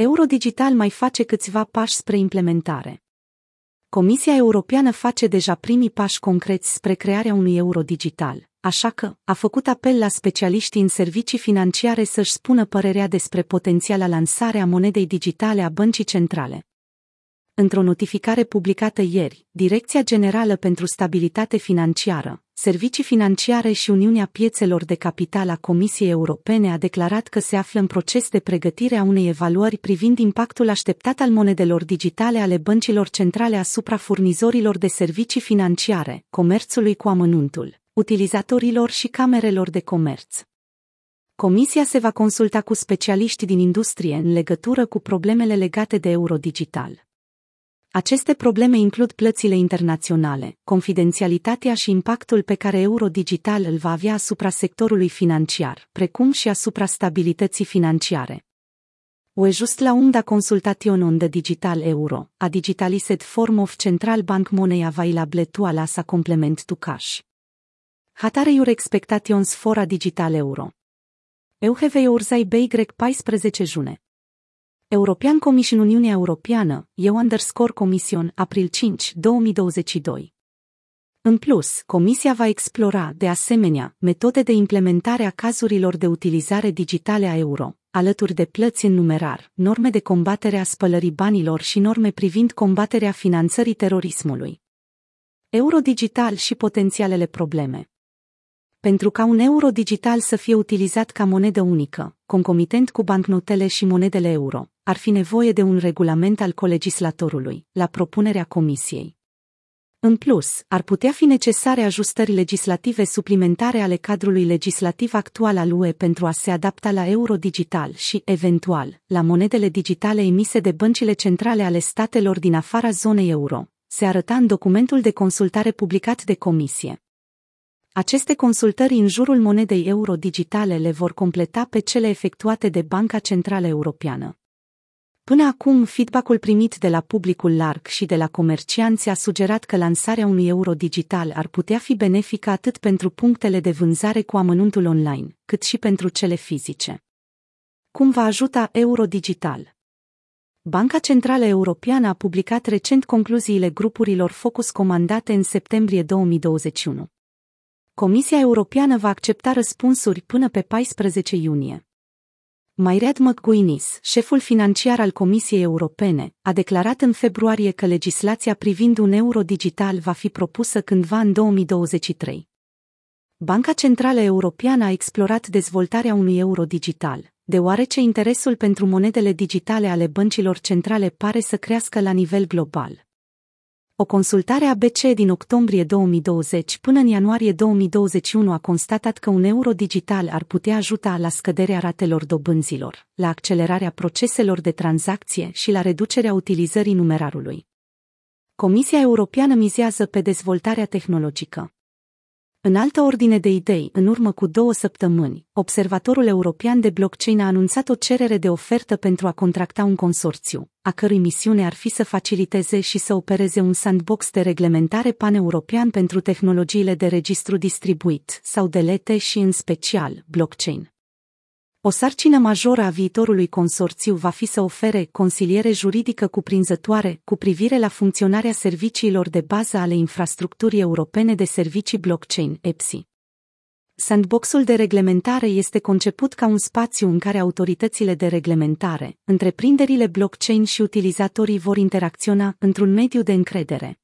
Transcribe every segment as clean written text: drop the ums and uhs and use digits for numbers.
Euro digital mai face câțiva pași spre implementare. Comisia Europeană face deja primii pași concreți spre crearea unui euro digital, așa că a făcut apel la specialiștii în servicii financiare să-și spună părerea despre potențiala lansare a monedei digitale a băncii centrale. Într-o notificare publicată ieri, Direcția Generală pentru Stabilitate Financiară, Servicii Financiare și Uniunea Piețelor de Capital a Comisiei Europene a declarat că se află în proces de pregătire a unei evaluări privind impactul așteptat al monedelor digitale ale băncilor centrale asupra furnizorilor de servicii financiare, comerțului cu amănuntul, utilizatorilor și camerelor de comerț. Comisia se va consulta cu specialiști din industrie în legătură cu problemele legate de euro digital. Aceste probleme includ plățile internaționale, confidențialitatea și impactul pe care euro digital îl va avea asupra sectorului financiar, precum și asupra stabilității financiare. Ue-just-la-umda consultațion de digital euro, a digitalized form of central bank money available to a lasa complement to cash. Hatare iur expectations for a digital euro. EUHV urzai by 14 june. European Commission Uniunea Europeană, EU_Commission, april 5, 2022. În plus, Comisia va explora, de asemenea, metode de implementare a cazurilor de utilizare digitale a euro, alături de plăți în numerar, norme de combatere a spălării banilor și norme privind combaterea finanțării terorismului. Euro digital și potențialele probleme. Pentru ca un euro digital să fie utilizat ca monedă unică, concomitent cu bancnotele și monedele euro, ar fi nevoie de un regulament al colegislatorului, la propunerea Comisiei. În plus, ar putea fi necesare ajustări legislative suplimentare ale cadrului legislativ actual al UE pentru a se adapta la euro digital și, eventual, la monedele digitale emise de băncile centrale ale statelor din afara zonei euro, se arăta în documentul de consultare publicat de Comisie. Aceste consultări în jurul monedei euro digitale le vor completa pe cele efectuate de Banca Centrală Europeană. Până acum, feedback-ul primit de la publicul larg și de la comercianți a sugerat că lansarea unui euro digital ar putea fi benefică atât pentru punctele de vânzare cu amănuntul online, cât și pentru cele fizice. Cum va ajuta euro digital? Banca Centrală Europeană a publicat recent concluziile grupurilor focus comandate în septembrie 2021. Comisia Europeană va accepta răspunsuri până pe 14 iunie. Mairead McGuinness, șeful financiar al Comisiei Europene, a declarat în februarie că legislația privind un euro digital va fi propusă cândva în 2023. Banca Centrală Europeană a explorat dezvoltarea unui euro digital, deoarece interesul pentru monedele digitale ale băncilor centrale pare să crească la nivel global. O consultare a BCE din octombrie 2020 până în ianuarie 2021 a constatat că un euro digital ar putea ajuta la scăderea ratelor dobânzilor, la accelerarea proceselor de tranzacție și la reducerea utilizării numerarului. Comisia Europeană mizează pe dezvoltarea tehnologică. În altă ordine de idei, în urmă cu 2 săptămâni, Observatorul European de blockchain a anunțat o cerere de ofertă pentru a contracta un consorțiu, a cărui misiune ar fi să faciliteze și să opereze un sandbox de reglementare paneuropean pentru tehnologiile de registru distribuit sau DLT și, în special, blockchain. O sarcină majoră a viitorului consorțiu va fi să ofere consiliere juridică cuprinzătoare cu privire la funcționarea serviciilor de bază ale infrastructurii europene de servicii blockchain, EPSI. Sandboxul de reglementare este conceput ca un spațiu în care autoritățile de reglementare, întreprinderile blockchain și utilizatorii vor interacționa într-un mediu de încredere.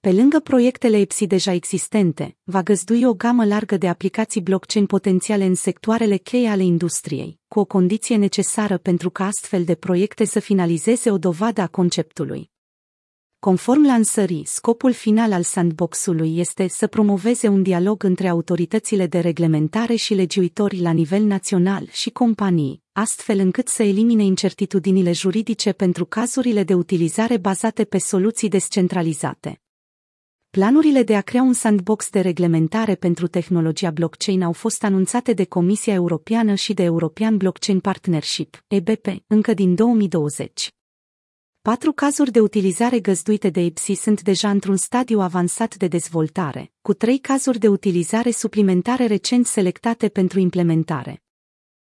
Pe lângă proiectele EPSI deja existente, va găzdui o gamă largă de aplicații blockchain potențiale în sectoarele cheie ale industriei, cu o condiție necesară pentru ca astfel de proiecte să finalizeze o dovadă a conceptului. Conform lansării, scopul final al sandbox-ului este să promoveze un dialog între autoritățile de reglementare și legiuitori la nivel național și companii, astfel încât să elimine incertitudinile juridice pentru cazurile de utilizare bazate pe soluții descentralizate. Planurile de a crea un sandbox de reglementare pentru tehnologia blockchain au fost anunțate de Comisia Europeană și de European Blockchain Partnership, EBP, încă din 2020. 4 cazuri de utilizare găzduite de EPSI sunt deja într-un stadiu avansat de dezvoltare, cu 3 cazuri de utilizare suplimentare recent selectate pentru implementare.